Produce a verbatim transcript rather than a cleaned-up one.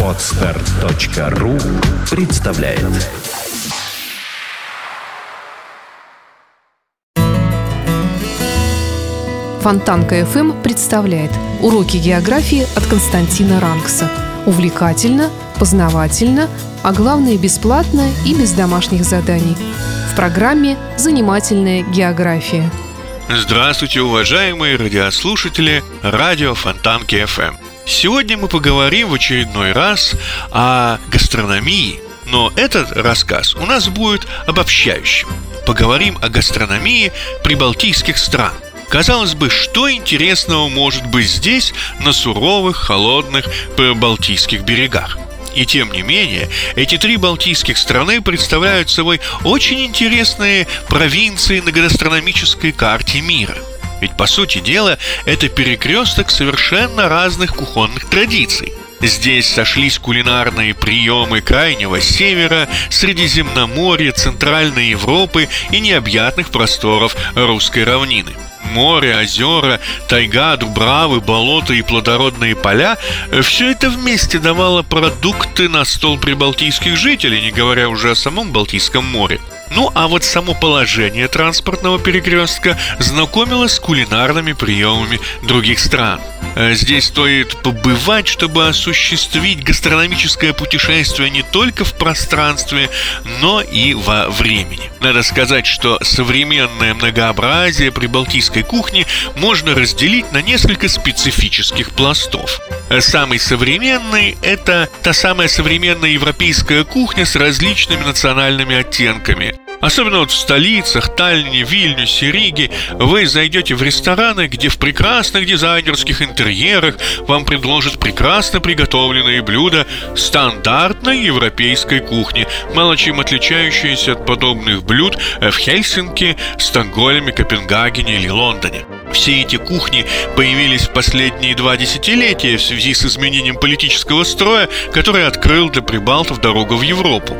Odspart.ру представляет. Фонтанка эф эм представляет уроки географии от Константина Ранкса. Увлекательно, познавательно, а главное бесплатно и без домашних заданий. В программе «Занимательная география». Здравствуйте, уважаемые радиослушатели радио Фонтанки эф эм. Сегодня мы поговорим в очередной раз о гастрономии, но этот рассказ у нас будет обобщающим. Поговорим о гастрономии прибалтийских стран. Казалось бы, что интересного может быть здесь, на суровых, холодных прибалтийских берегах? И тем не менее, эти три балтийских страны представляют собой очень интересные провинции на гастрономической карте мира. Ведь, по сути дела, это перекресток совершенно разных кухонных традиций. Здесь сошлись кулинарные приемы Крайнего Севера, Средиземноморья, Центральной Европы и необъятных просторов русской равнины. Море, озера, тайга, дубравы, болота и плодородные поля – все это вместе давало продукты на стол прибалтийских жителей, не говоря уже о самом Балтийском море. Ну а вот само положение транспортного перекрестка знакомило с кулинарными приемами других стран. Здесь стоит побывать, чтобы осуществить гастрономическое путешествие не только в пространстве, но и во времени. Надо сказать, что современное многообразие прибалтийской кухни можно разделить на несколько специфических пластов. Самый современный – это та самая современная европейская кухня с различными национальными оттенками. Особенно вот в столицах Таллине, Вильнюсе, Риге вы зайдете в рестораны, где в прекрасных дизайнерских интерьерах вам предложат прекрасно приготовленные блюда стандартной европейской кухни, мало чем отличающиеся от подобных блюд в Хельсинки, Стокгольме, Копенгагене или Лондоне. Все эти кухни появились в последние два десятилетия в связи с изменением политического строя, который открыл для прибалтов дорогу в Европу.